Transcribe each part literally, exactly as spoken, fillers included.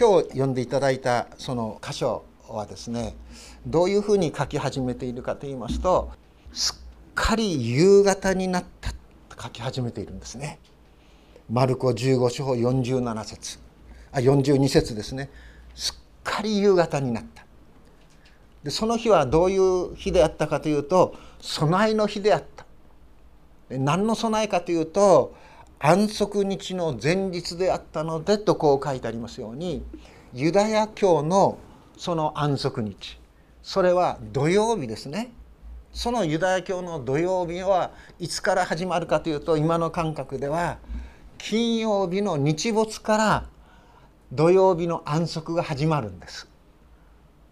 今日読んでいただいたその箇所はですね、どういうふうに書き始めているかと言いますと、すっかり夕方になったと書き始めているんですね。マルコじゅうご章よんじゅうなな節、あ、よんじゅうに節ですね。すっかり夕方になった。でその日はどういう日であったかというと、備えの日であった。で何の備えかというと、安息日の前日であったのでとこう書いてありますように、ユダヤ教のその安息日、それは土曜日ですね。そのユダヤ教の土曜日はいつから始まるかというと、今の感覚では金曜日の日没から土曜日の安息が始まるんです。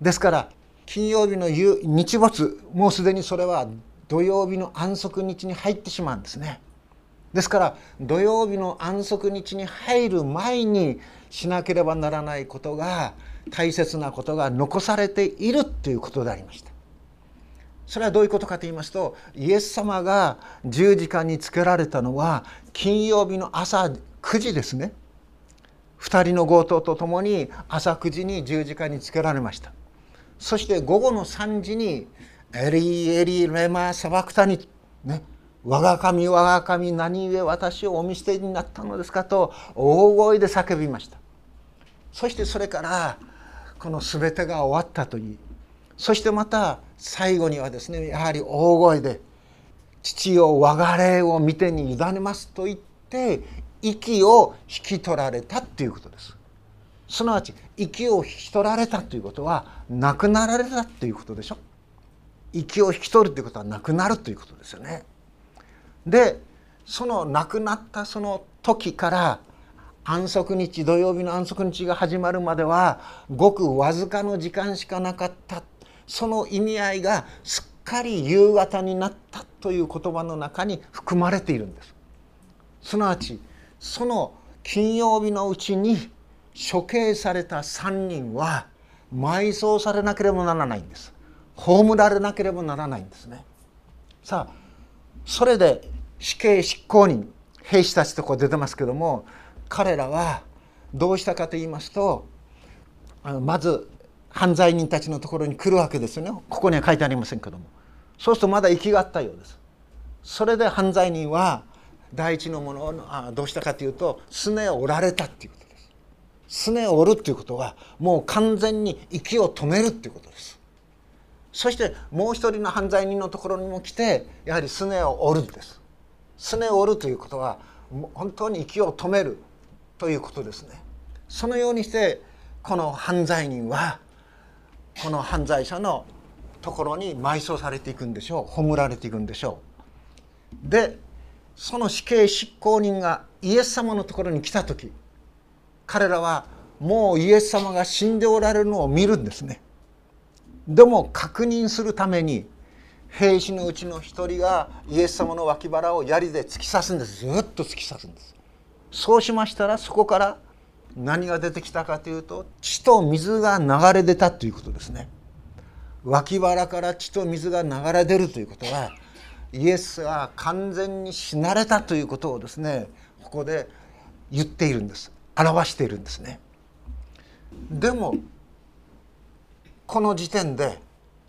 ですから金曜日の日没、もうすでにそれは土曜日の安息日に入ってしまうんですね。ですから土曜日の安息日に入る前にしなければならないことが、大切なことが残されているということでありました。それはどういうことかと言いますと、イエス様が十字架につけられたのは金曜日の朝くじですね。ふたりの強盗とともに朝くじに十字架につけられました。そして午後のさんじに「エリエリレマサバクタニ」ね、我が神我が神何故私をお見捨てになったのですかと大声で叫びました。そしてそれからこの全てが終わったといい、そしてまた最後にはですね、やはり大声で父よ我が霊を御手に委ねますと言って息を引き取られたということです。すなわち息を引き取られたということは亡くなられたということでしょ。息を引き取るということは亡くなるということですよね。でその亡くなったその時から安息日、土曜日の安息日が始まるまではごくわずかの時間しかなかった。その意味合いがすっかり夕方になったという言葉の中に含まれているんです。すなわちその金曜日のうちに処刑されたさんにんは埋葬されなければならないんです。葬られなければならないんですね。さあそれで死刑執行人、兵士たちとこう出てますけども、彼らはどうしたかと言いますと、まず犯罪人たちのところに来るわけですよね。ここには書いてありませんけども、そうするとまだ息があったようです。それで犯罪人は第一のものをどうしたかというと、すねを折られたということです。すねを折るということはもう完全に息を止めるということです。そしてもう一人の犯罪人のところにも来て、やはりすねを折るんです。すねを折るということは本当に息を止めるということですね。そのようにしてこの犯罪人はこの犯罪者のところに埋葬されていくんでしょう。葬られていくんでしょう。でその死刑執行人がイエス様のところに来た時、彼らはもうイエス様が死んでおられるのを見るんですね。でも確認するために兵士のうちの一人がイエス様の脇腹を槍で突き刺すんです。ずっと突き刺すんです。そうしましたらそこから何が出てきたかというと、血と水が流れ出たということですね。脇腹から血と水が流れ出るということは、イエスは完全に死なれたということをですね、ここで言っているんです。表しているんですね。でもこの時点で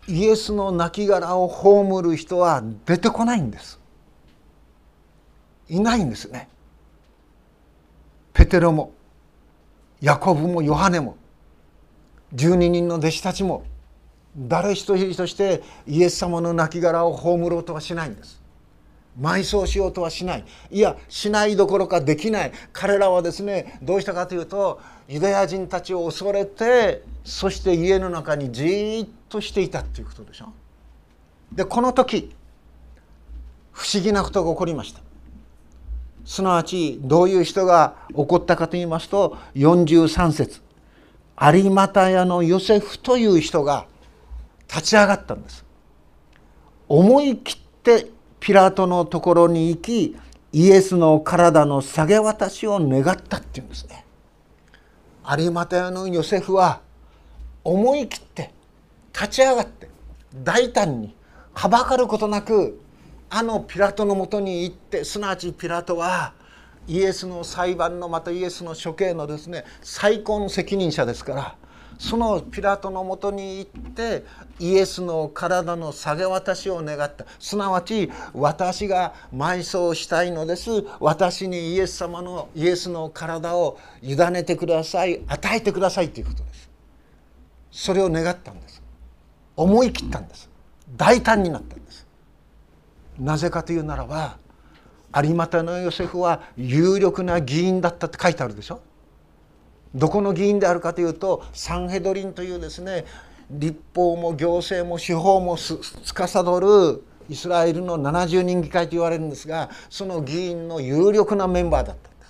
イエスの亡骸を葬る人は出てこないんです。いないんですね。ペテロもヤコブもヨハネもじゅうににんの弟子たちも誰一人としてイエス様の亡骸を葬ろうとはしないんです。埋葬しようとはしない。いや、しないどころかできない。彼らはですね、どうしたかというと、ユダヤ人たちを恐れて、そして家の中にじーっとしていたということでしょ。でこの時不思議なことが起こりました。すなわちどういう人が起こったかと言いますと、よんじゅうさん節、アリマタヤのヨセフという人が立ち上がったんです。思い切ってピラトのところに行き、イエスの体の下げ渡しを願ったっていうんですね。アリマタヤのヨセフは思い切って立ち上がって、大胆にはばかることなくあのピラトのもとに行って、すなわちピラトはイエスの裁判のまたイエスの処刑のですね最高の責任者ですから、そのピラトのもとに行ってイエスの体の下げ渡しを願った。すなわち私が埋葬したいのです、私にイエス様のイエスの体を委ねてください、与えてくださいということです。それを願ったんです。思い切ったんです。大胆になったんです。なぜかというならば、有股のヨセフは有力な議員だったって書いてあるでしょ。どこの議員であるかというと、サンヘドリンというですね立法も行政も司法も司るイスラエルのななじゅうにん議会と言われるんですが、その議員の有力なメンバーだったんで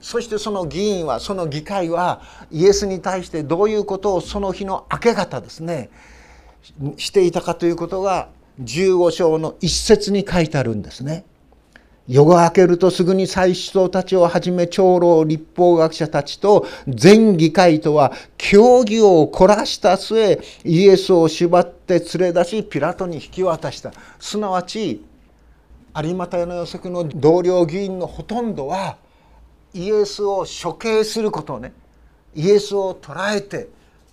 す。そしてその議員はその議会はイエスに対してどういうことをその日の明け方ですねしていたかということがじゅうご章の一節に書いてあるんですね。夜が明けるとすぐに祭司長たちをはじめ長老立法学者たちと全議会とは協議を凝らした末、イエスを縛って連れ出しピラトに引き渡した。すなわち有股屋のヨセフの同僚議員のほとんどはイエスを処刑することをね、イエスを捕らえて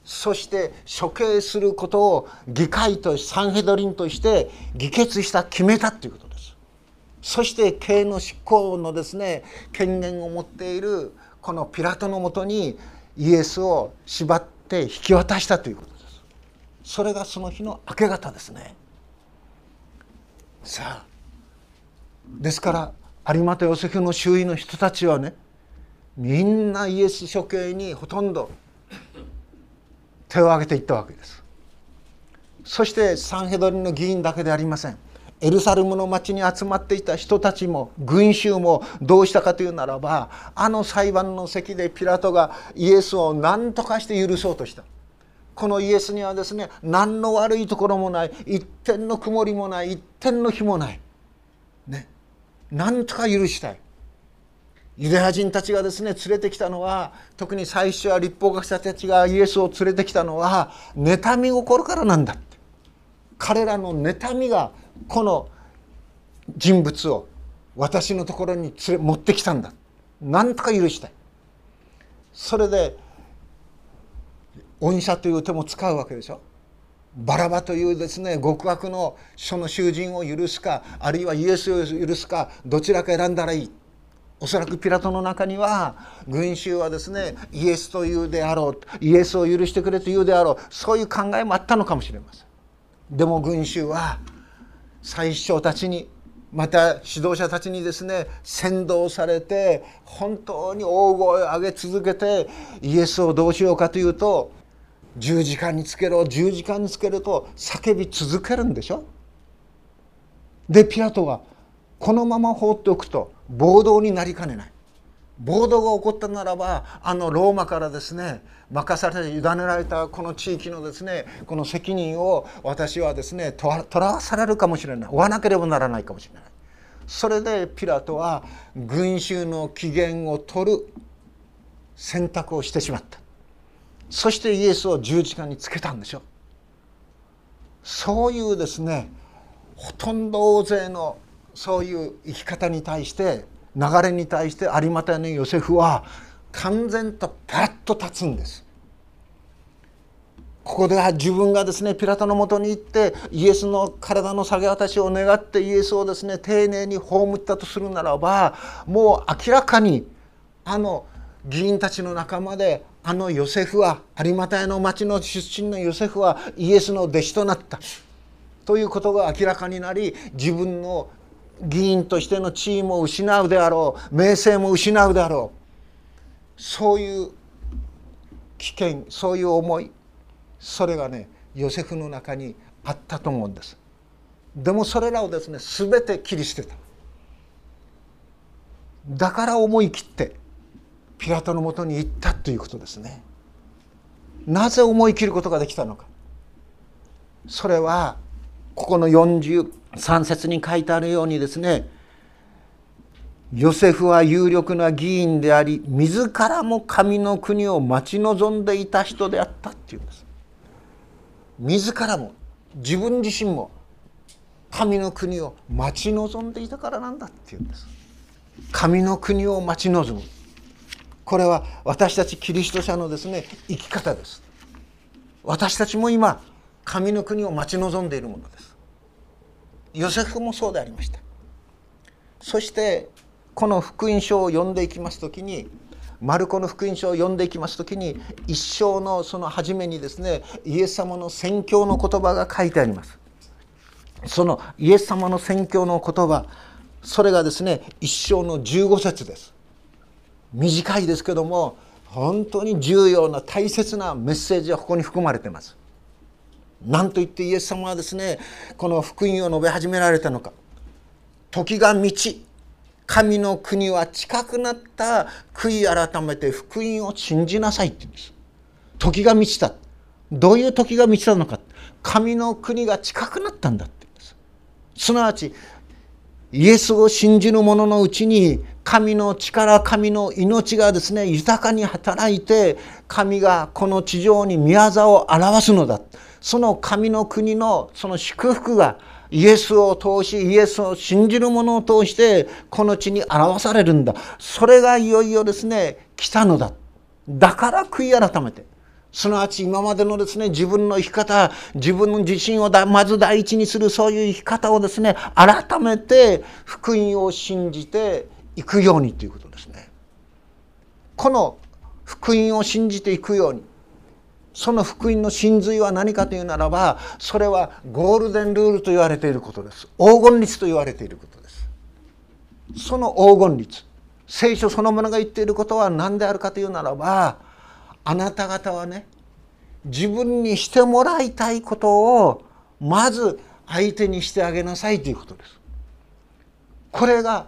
そして処刑することを議会とサンヘドリンとして議決した、決めたということです。そして刑の執行のですね権限を持っているこのピラトのもとにイエスを縛って引き渡したということです。それがその日の明け方ですね。さあ、ですから有股ヨセフの周囲の人たちはね、みんなイエス処刑にほとんど手を挙げていったわけです。そしてサンヘドリンの議員だけでありません。エルサレムの町に集まっていた人たちも群衆もどうしたかというならば、あの裁判の席でピラトがイエスを何とかして許そうとした。このイエスにはですね何の悪いところもない、一点の曇りもない、一点の日もないね、何とか許したい。ユダヤ人たちがですね連れてきたのは、特に最初は立法学者たちがイエスを連れてきたのは妬み心からなんだって、彼らの妬みがこの人物を私のところに連れ持ってきたんだ、なんとか許したい。それで恩赦という手も使うわけでしょ。バラバというですね極悪のその囚人を許すか、あるいはイエスを許すか、どちらか選んだらいい。おそらくピラトの中には群衆はですねイエスというであろう、イエスを許してくれというであろう、そういう考えもあったのかもしれません。でも群衆は最司長たちにまた指導者たちにですね扇動されて、本当に大声を上げ続けて、イエスをどうしようかというと十字架につけろ、十字架につけると叫び続けるんでしょ。でピラトがこのまま放っておくと暴動になりかねない。暴動が起こったならば、あのローマからですね任されて委ねられたこの地域のですねこの責任を私はですねとらわされるかもしれない、追わなければならないかもしれない。それでピラトは群衆の機嫌を取る選択をしてしまった。そしてイエスを十字架につけたんでしょ。そういうですねほとんど大勢のそういう生き方に対して、流れに対して有股屋のヨセフは完全とパッと立つんです。ここでは自分がですねピラトのもとに行ってイエスの体の下げ渡しを願ってイエスをですね丁寧に葬ったとするならば、もう明らかにあの議員たちの仲間であのヨセフは有股屋の町の出身のヨセフはイエスの弟子となったということが明らかになり、自分の議員としての地位も失うであろう、名声も失うであろう、そういう危険、そういう思い、それがねヨセフの中にあったと思うんです。でもそれらをですね全て切り捨てた。だから思い切ってピラトのもとに行ったということですね。なぜ思い切ることができたのか、それはここのよんじゅうさん節に書いてあるようにですね、ヨセフは有力な議員であり自らも神の国を待ち望んでいた人であったっていうんです。自らも自分自身も神の国を待ち望んでいたからなんだっていうんです。神の国を待ち望む、これは私たちキリスト者のですね、生き方です。私たちも今神の国を待ち望んでいるものです。ヨセフもそうでありました。そしてこの福音書を読んでいきますときに、マルコの福音書を読んでいきますときに、一章のその初めにですね、イエス様の宣教の言葉が書いてあります。そのイエス様の宣教の言葉、それがですね、一章のじゅうご節です。短いですけども本当に重要な大切なメッセージがここに含まれています。なんといってイエス様はですね、この福音を述べ始められたのか。時が満ち、神の国は近くなった、悔い改めて福音を信じなさいって言うんです。時が満ちた。どういう時が満ちたのか。神の国が近くなったんだって言うんです。すなわちイエスを信じる者のうちに神の力、神の命がですね、豊かに働いて、神がこの地上に宮座を表すのだ。その神の国のその祝福がイエスを通し、イエスを信じる者を通してこの地に表されるんだ。それがいよいよですね、来たのだ。だから悔い改めて。すなわち今までのですね、自分の生き方、自分の自身をだまず第一にする、そういう生き方をですね、改めて福音を信じていくようにということですね。この福音を信じていくように。その福音の真髄は何かというならば、それはゴールデンルールと言われていることです。黄金律と言われていることです。その黄金律、聖書そのものが言っていることは何であるかというならば、あなた方はね、自分にしてもらいたいことをまず相手にしてあげなさいということです。これが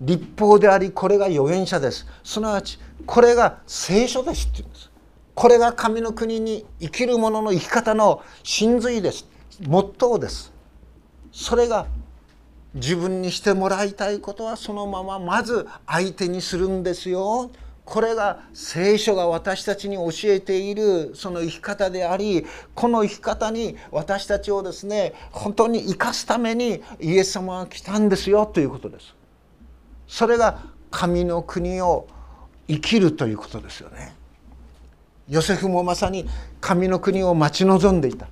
律法であり、これが預言者です。すなわちこれが聖書ですって言うんです。これが神の国に生きる者の生き方の真髄です。モットーです。それが自分にしてもらいたいことはそのまままず相手にするんですよ。これが聖書が私たちに教えているその生き方であり、この生き方に私たちをですね、本当に生かすためにイエス様が来たんですよということです。それが神の国を生きるということですよね。ヨセフもまさに神の国を待ち望んでいた。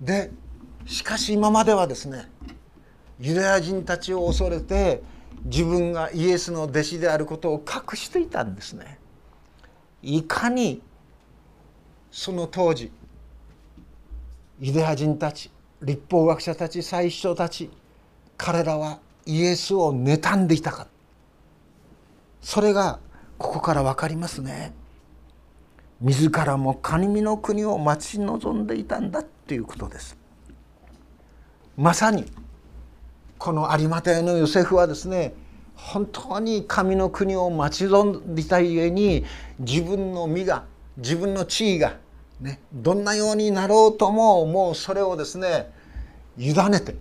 で、しかし今まではですね、ユダヤ人たちを恐れて自分がイエスの弟子であることを隠していたんですね。いかにその当時ユダヤ人たち、律法学者たち、祭司長たち、彼らはイエスを妬んでいたか、それがここから分かりますね。自らも神の国を待ち望んでいたんだということです。まさにこの有馬亭のヨセフはですね、本当に神の国を待ち望んでいたゆえに、自分の身が、自分の地位が、ね、どんなようになろうとももうそれをですね、委ねて、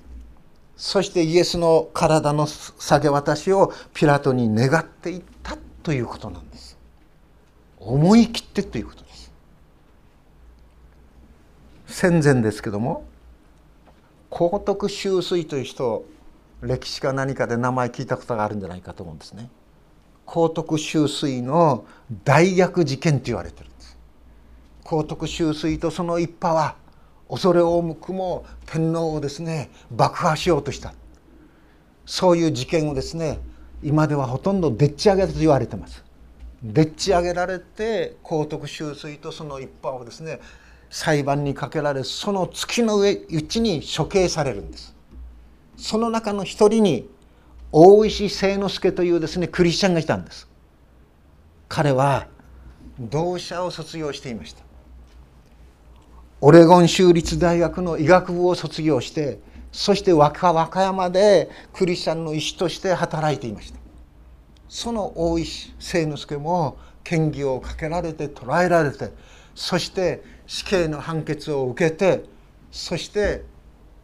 そしてイエスの体の下げ渡しをピラトに願っていったということなんです。思い切ってということです。戦前ですけども、幸徳秋水という人を歴史か何かで名前聞いたことがあるんじゃないかと思うんですね。幸徳秋水の大逆事件と言われてるんです。幸徳秋水とその一派は恐れ多くも天皇をですね、爆破しようとした、そういう事件をですね、今ではほとんどでっち上げだと言われてます。でっち上げられて、幸徳秋水とその一派をですね、裁判にかけられ、その月の上うちに処刑されるんです。その中の一人に大石清之助というですね、クリスチャンがいたんです。彼は同社を卒業していました。オレゴン州立大学の医学部を卒業して、そして和歌山でクリスチャンの医師として働いていました。その大石清之助も嫌疑をかけられて、捕らえられて、そして死刑の判決を受けて、そして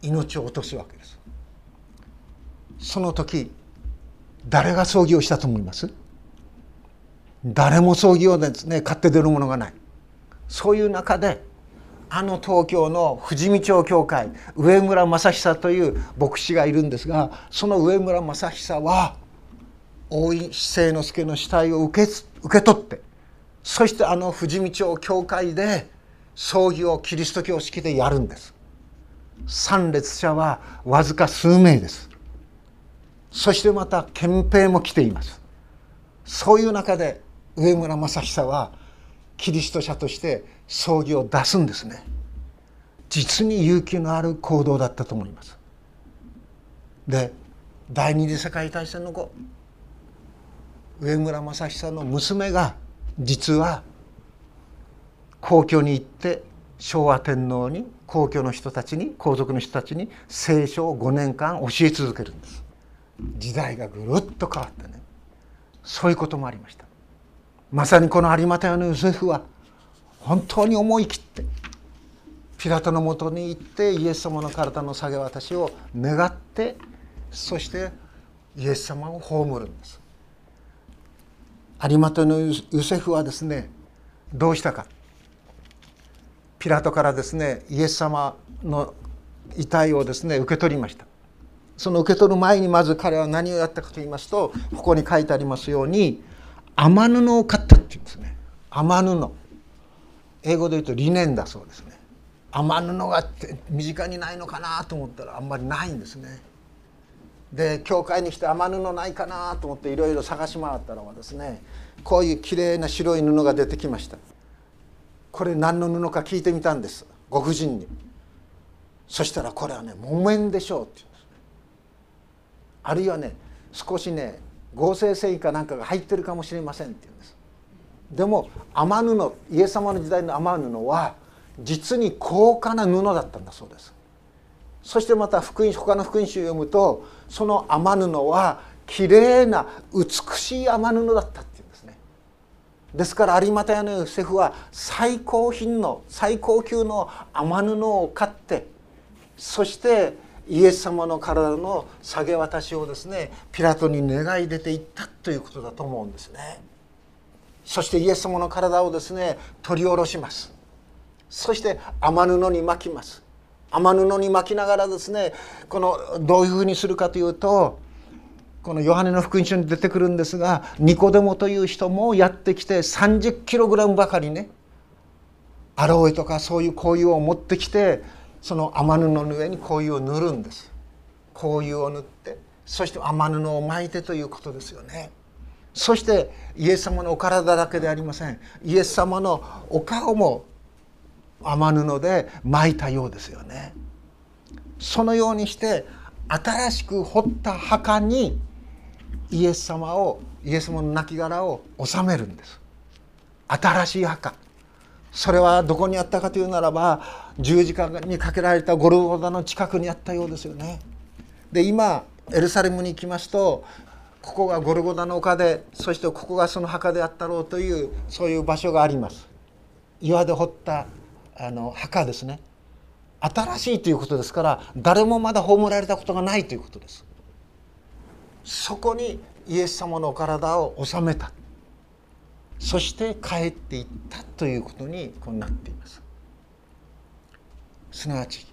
命を落とすわけです。その時誰が葬儀をしたと思います？誰も葬儀をですね、買って出るものがない。そういう中であの東京の富士見町教会、上村正久という牧師がいるんですが、その上村正久は大井清之助の死体を受け、受け取って、そしてあの富士見町教会で葬儀をキリスト教式でやるんです。参列者はわずか数名です。そしてまた憲兵も来ています。そういう中で上村正久はキリスト者として葬儀を出すんですね。実に勇気のある行動だったと思います。で、第二次世界大戦の後、上村正久の娘が実は皇居に行って昭和天皇に、皇居の人たちに、皇族の人たちに聖書をごねんかん教え続けるんです。時代がぐるっと変わってね、そういうこともありました。まさにこの有馬屋のヨセフは本当に思い切ってピラトのもとに行って、イエス様の体の下げ渡しを願って、そしてイエス様を葬るんです。有馬屋のヨセフはですね、どうしたか。ピラトからですね、イエス様の遺体をですね受け取りました。その受け取る前にまず彼は何をやったかと言いますと、ここに書いてありますように雨布を買ったって言うんですね。雨布、英語で言うとリネンだそうですね。雨布がって身近にないのかなと思ったらあんまりないんですね。で、教会に来て雨布ないかなと思っていろいろ探し回ったのはですね、こういうきれいな白い布が出てきました。これ何の布か聞いてみたんです、ご婦人に。そしたらこれはね木綿でしょうって言うんです。あるいはね少しね合成繊維かなんかが入ってるかもしれませんって言うんです。でも雨布、イエス様の時代の雨布は実に高価な布だったんだそうです。そしてまた福音、他の福音書を読むと、その雨布はきれいな美しい雨布だったって言うんですね。ですから有馬屋のヨセフは最高品の最高級の雨布を買って、そしてイエス様の体の下げ渡しをですねピラトに願い出ていったということだと思うんですね。そしてイエス様の体をですね取り下ろします。そして雨布に巻きます。雨布に巻きながらですね、このどういうふうにするかというと、このヨハネの福音書に出てくるんですが、ニコデモという人もやってきてさんじゅっキログラムばかりね、アロエとかそういう香油を持ってきて、その雨布の上に香油を塗るんです。香油を塗って、そして雨布を巻いてということですよね。そしてイエス様のお体だけでありません、イエス様のお顔も雨布で巻いたようですよね。そのようにして新しく掘った墓にイエス様を、イエス様の亡骸を納めるんです。新しい墓、それはどこにあったかというならば、十字架にかけられたゴルゴダの近くにあったようですよね。で、今エルサレムに行きますと、ここがゴルゴダの丘で、そしてここがその墓であったろうという、そういう場所があります。岩で掘ったあの墓ですね。新しいということですから、誰もまだ葬られたことがないということです。そこにイエス様のお体を納めた、そして帰っていったということになっています。すなわち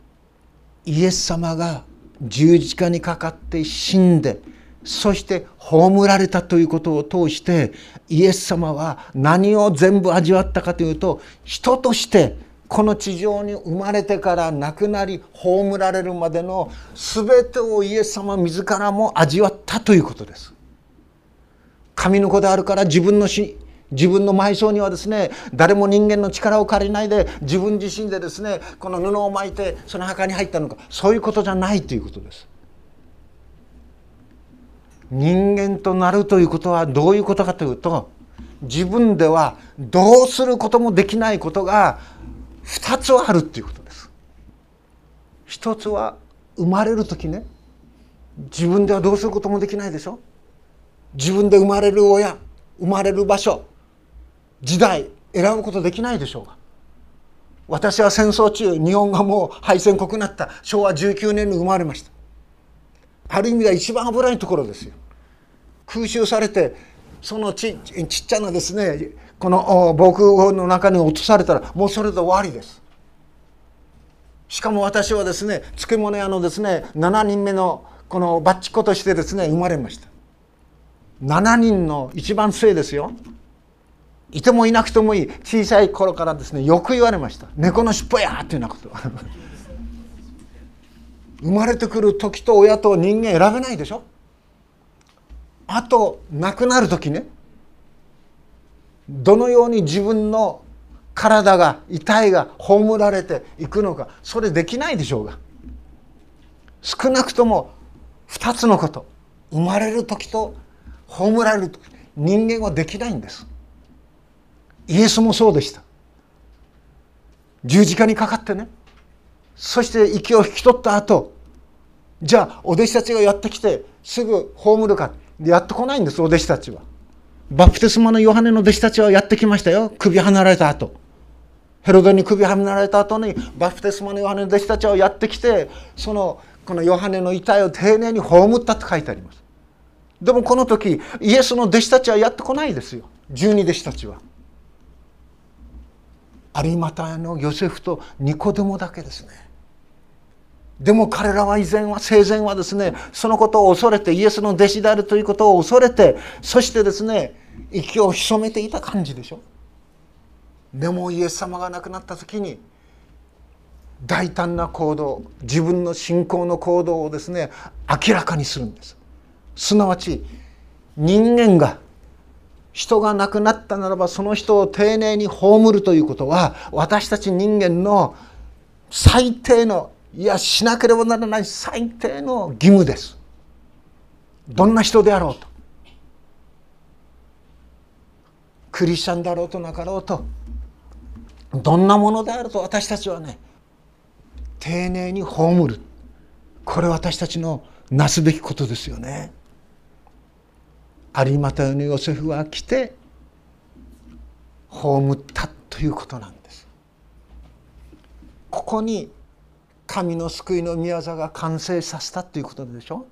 イエス様が十字架にかかって死んで、そして葬られたということを通して、イエス様は何を全部味わったかというと、人としてこの地上に生まれてから亡くなり葬られるまでの全てをイエス様自らも味わったということです。神の子であるから、自分の死自分の埋葬にはですね、誰も人間の力を借りないで、自分自身でですね、この布を巻いてその墓に入ったのか、そういうことじゃないということです。人間となるということはどういうことかというと、自分ではどうすることもできないことがふたつあるということです。ひとつは生まれる時ね、自分ではどうすることもできないでしょ。自分で生まれる親、生まれる場所、時代選ぶことできないでしょうが、私は戦争中、日本がもう敗戦国になったしょうわじゅうきゅうねんに生まれました。ある意味では一番危ないところですよ。空襲されて、そのちちっちゃなですねこの防空壕の中に落とされたら、もうそれで終わりです。しかも私はですね、漬物屋のですねななにんめのこのバッチ子としてですね生まれました。ななにんの一番末ですよ。いてもいなくてもいい、小さい頃からですねよく言われました。猫の尻尾やっていうようなこと生まれてくる時と親と人間選べないでしょ。あと亡くなる時ね、どのように自分の体が遺体が葬られていくのか、それできないでしょうが、少なくともふたつのこと、生まれる時と葬られる時、人間はできないんです。イエスもそうでした。十字架にかかってね、そして息を引き取った後、じゃあお弟子たちがやってきてすぐ葬るか、やってこないんです。お弟子たちは、バプテスマのヨハネの弟子たちはやってきましたよ。首離れた後、ヘロデに首離れた後にバプテスマのヨハネの弟子たちはやってきて、そのこのヨハネの遺体を丁寧に葬ったと書いてあります。でもこの時イエスの弟子たちはやってこないですよ。十二弟子たちは、アリマタのヨセフとニコデモだけですね。でも彼らは以前は生前はですね、そのことを恐れて、イエスの弟子であるということを恐れて、そしてですね息を潜めていた感じでしょ。でもイエス様が亡くなった時に大胆な行動、自分の信仰の行動をですね明らかにするんです。すなわち人間が、人が亡くなったならばその人を丁寧に葬るということは、私たち人間の最低の、いやしなければならない最低の義務です。どんな人であろうと、クリスチャンであろうとなかろうと、どんなものであると、私たちはね丁寧に葬る、これ私たちのなすべきことですよね。アリマタのヨセフは来て葬ったということなんです。ここに神の救いの御業が完成させたということでしょ。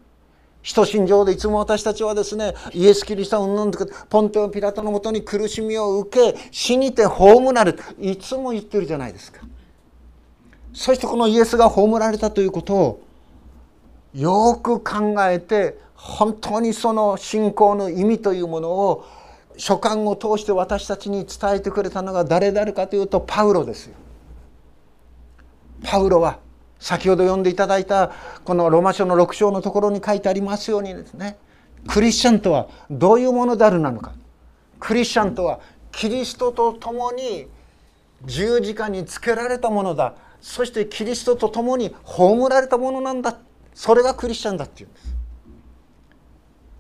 人心情でいつも私たちはですね、イエス・キリストをうんぬん、ポンテオ・ピラトのもとに苦しみを受け、死にて葬られる、いつも言ってるじゃないですか。そしてこのイエスが葬られたということをよく考えて、本当にその信仰の意味というものを書簡を通して私たちに伝えてくれたのが誰であるかというと、パウロですよ。パウロは先ほど読んでいただいたこのローマ書のろく章のところに書いてありますようにですね、クリスチャンとはどういうものであるなのか、クリスチャンとはキリストと共に十字架につけられたものだ、そしてキリストと共に葬られたものなんだ、それがクリスチャンだっていうんです。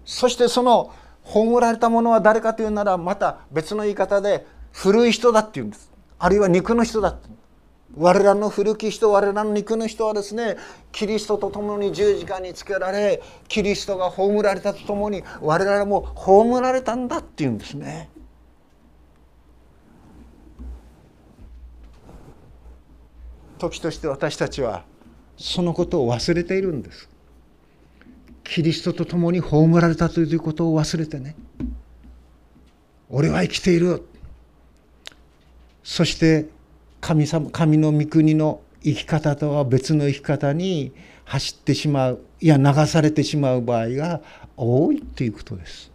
そしてその葬られたものは誰かというなら、また別の言い方で古い人だっていうんです。あるいは肉の人だっていうんです。我らの古き人、我らの肉の人はですね、キリストと共に十字架につけられ、キリストが葬られたとともに我らも葬られたんだっていうんですね。時として私たちはそのことを忘れているんです。キリストと共に葬られたということを忘れてね、俺は生きている、そして神様、神の御国の生き方とは別の生き方に走ってしまう、いや流されてしまう場合が多いということです。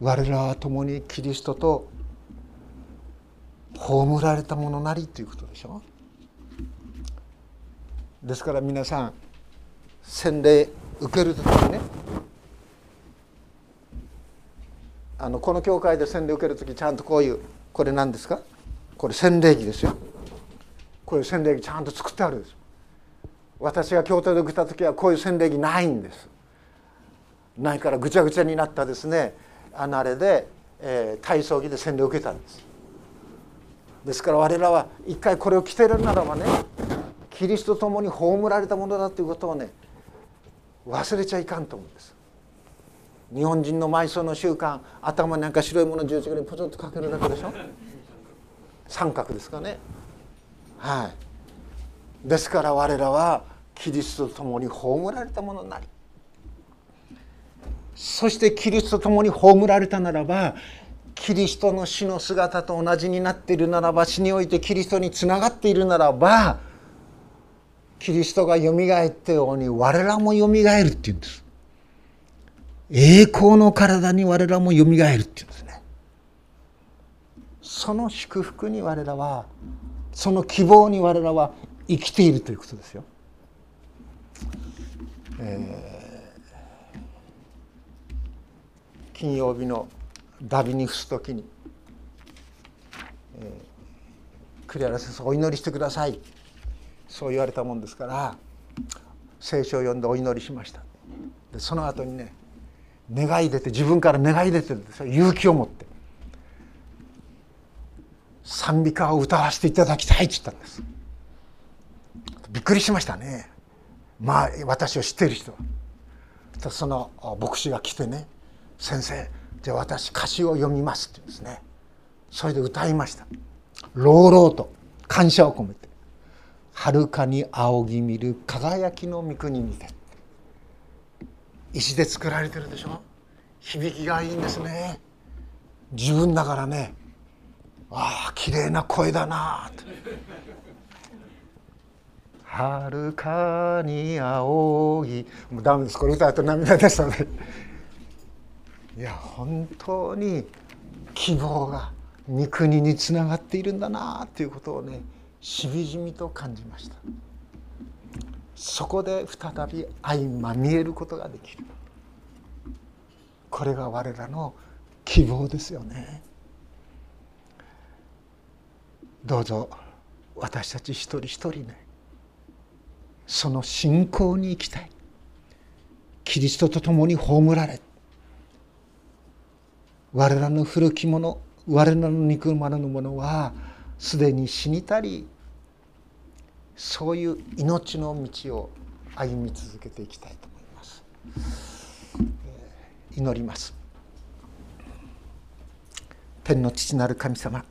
我らは共にキリストと葬られたものなりということでしょ。ですから皆さん、洗礼受けるときにね、あのこの教会で洗礼受けるとき、ちゃんとこういう、これ何ですか、これ洗礼儀ですよ。こういう洗礼儀ちゃんと作ってあるんです。私が京都で受けた時はこういう洗礼儀ないんです。ないからぐちゃぐちゃになったですね、あのあれで、えー、体操着で洗礼を受けたんです。ですから我らは一回これを着ているならばね、キリストと共に葬られたものだということをね忘れちゃいかんと思うんです。日本人の埋葬の習慣、頭になんか白いもの十字架にポチョッとかけるだけでしょ。三角ですかね、はい、ですから我らはキリストと共に葬られたものなり、そしてキリストと共に葬られたならば、キリストの死の姿と同じになっているならば、死においてキリストにつながっているならば、キリストがよみがえったように我らもよみがえるって言うんです。栄光の体に我らもよみがえるって言うんですね。その祝福に我らは、その希望に我らは生きているということですよ。えー、金曜日のダビに伏す時に、えー、栗原先生お祈りしてください、そう言われたもんですから聖書を読んでお祈りしました。でその後にね、願い出て、自分から願い出てるんですよ。勇気を持って賛美歌を歌わせていただきたいって言ったんです。びっくりしましたね。まあ私を知っている人は。その牧師が来てね、先生じゃあ私歌詞を読みますって言うんですね。それで歌いました。朗々と感謝を込めて、遥かに仰ぎ見る輝きの御国にて。石で作られてるでしょ。響きがいいんですね。自分だからね、ああ綺麗な声だなって遥かに仰ぎ、もうダメですこれ、歌うと涙出したのでいや本当に希望が御国につながっているんだなということをね、しみじみと感じました。そこで再び相まみえることができる。これが我らの希望ですよね。どうぞ私たち一人一人ね、その信仰に生きたい。キリストと共に葬られ、我らの古きもの、我らの肉まれのものはすでに死にたり、そういう命の道を歩み続けていきたいと思います。えー、祈ります。天の父なる神様、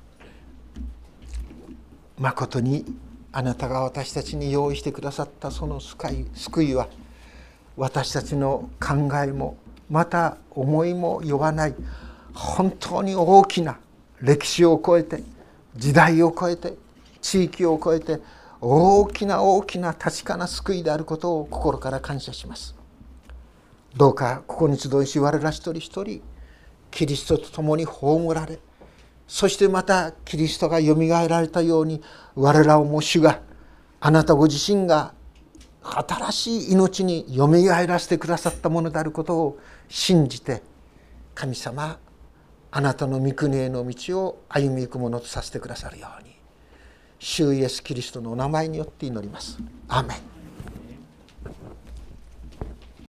まことにあなたが私たちに用意してくださったその救いは、私たちの考えもまた思いもよばない、本当に大きな歴史を超えて、時代を超えて、地域を超えて、大きな大きな確かな救いであることを心から感謝します。どうかここに集いし、我ら一人一人キリストと共に葬られ、そしてまたキリストがよみがえられたように、我らをも主が、あなたご自身が新しい命によみがえらせてくださったものであることを信じて、神様、あなたの御国への道を歩みゆくものとさせてくださるように、主イエスキリストのお名前によって祈ります。アーメン。